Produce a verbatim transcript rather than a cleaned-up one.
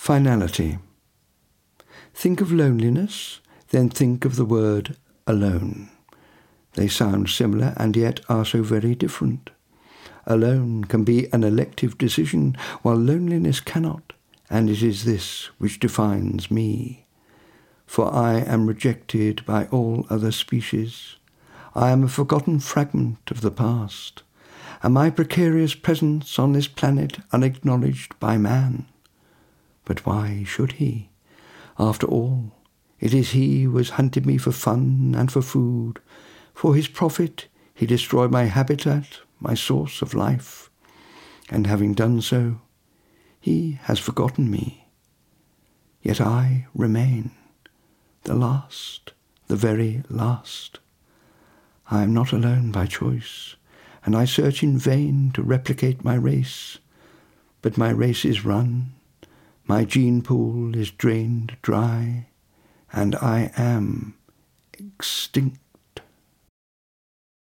Finality. Think of loneliness, then think of the word alone. They sound similar and yet are so very different. Alone can be an elective decision, while loneliness cannot, and it is this which defines me. For I am rejected by all other species. I am a forgotten fragment of the past, and my precarious presence on this planet unacknowledged by man. But why should he? After all, it is he who has hunted me for fun and for food. For his profit, he destroyed my habitat, my source of life. And having done so, he has forgotten me. Yet I remain, the last, the very last. I am not alone by choice, and I search in vain to replicate my race. But my race is run, my gene pool is drained dry, and I am extinct.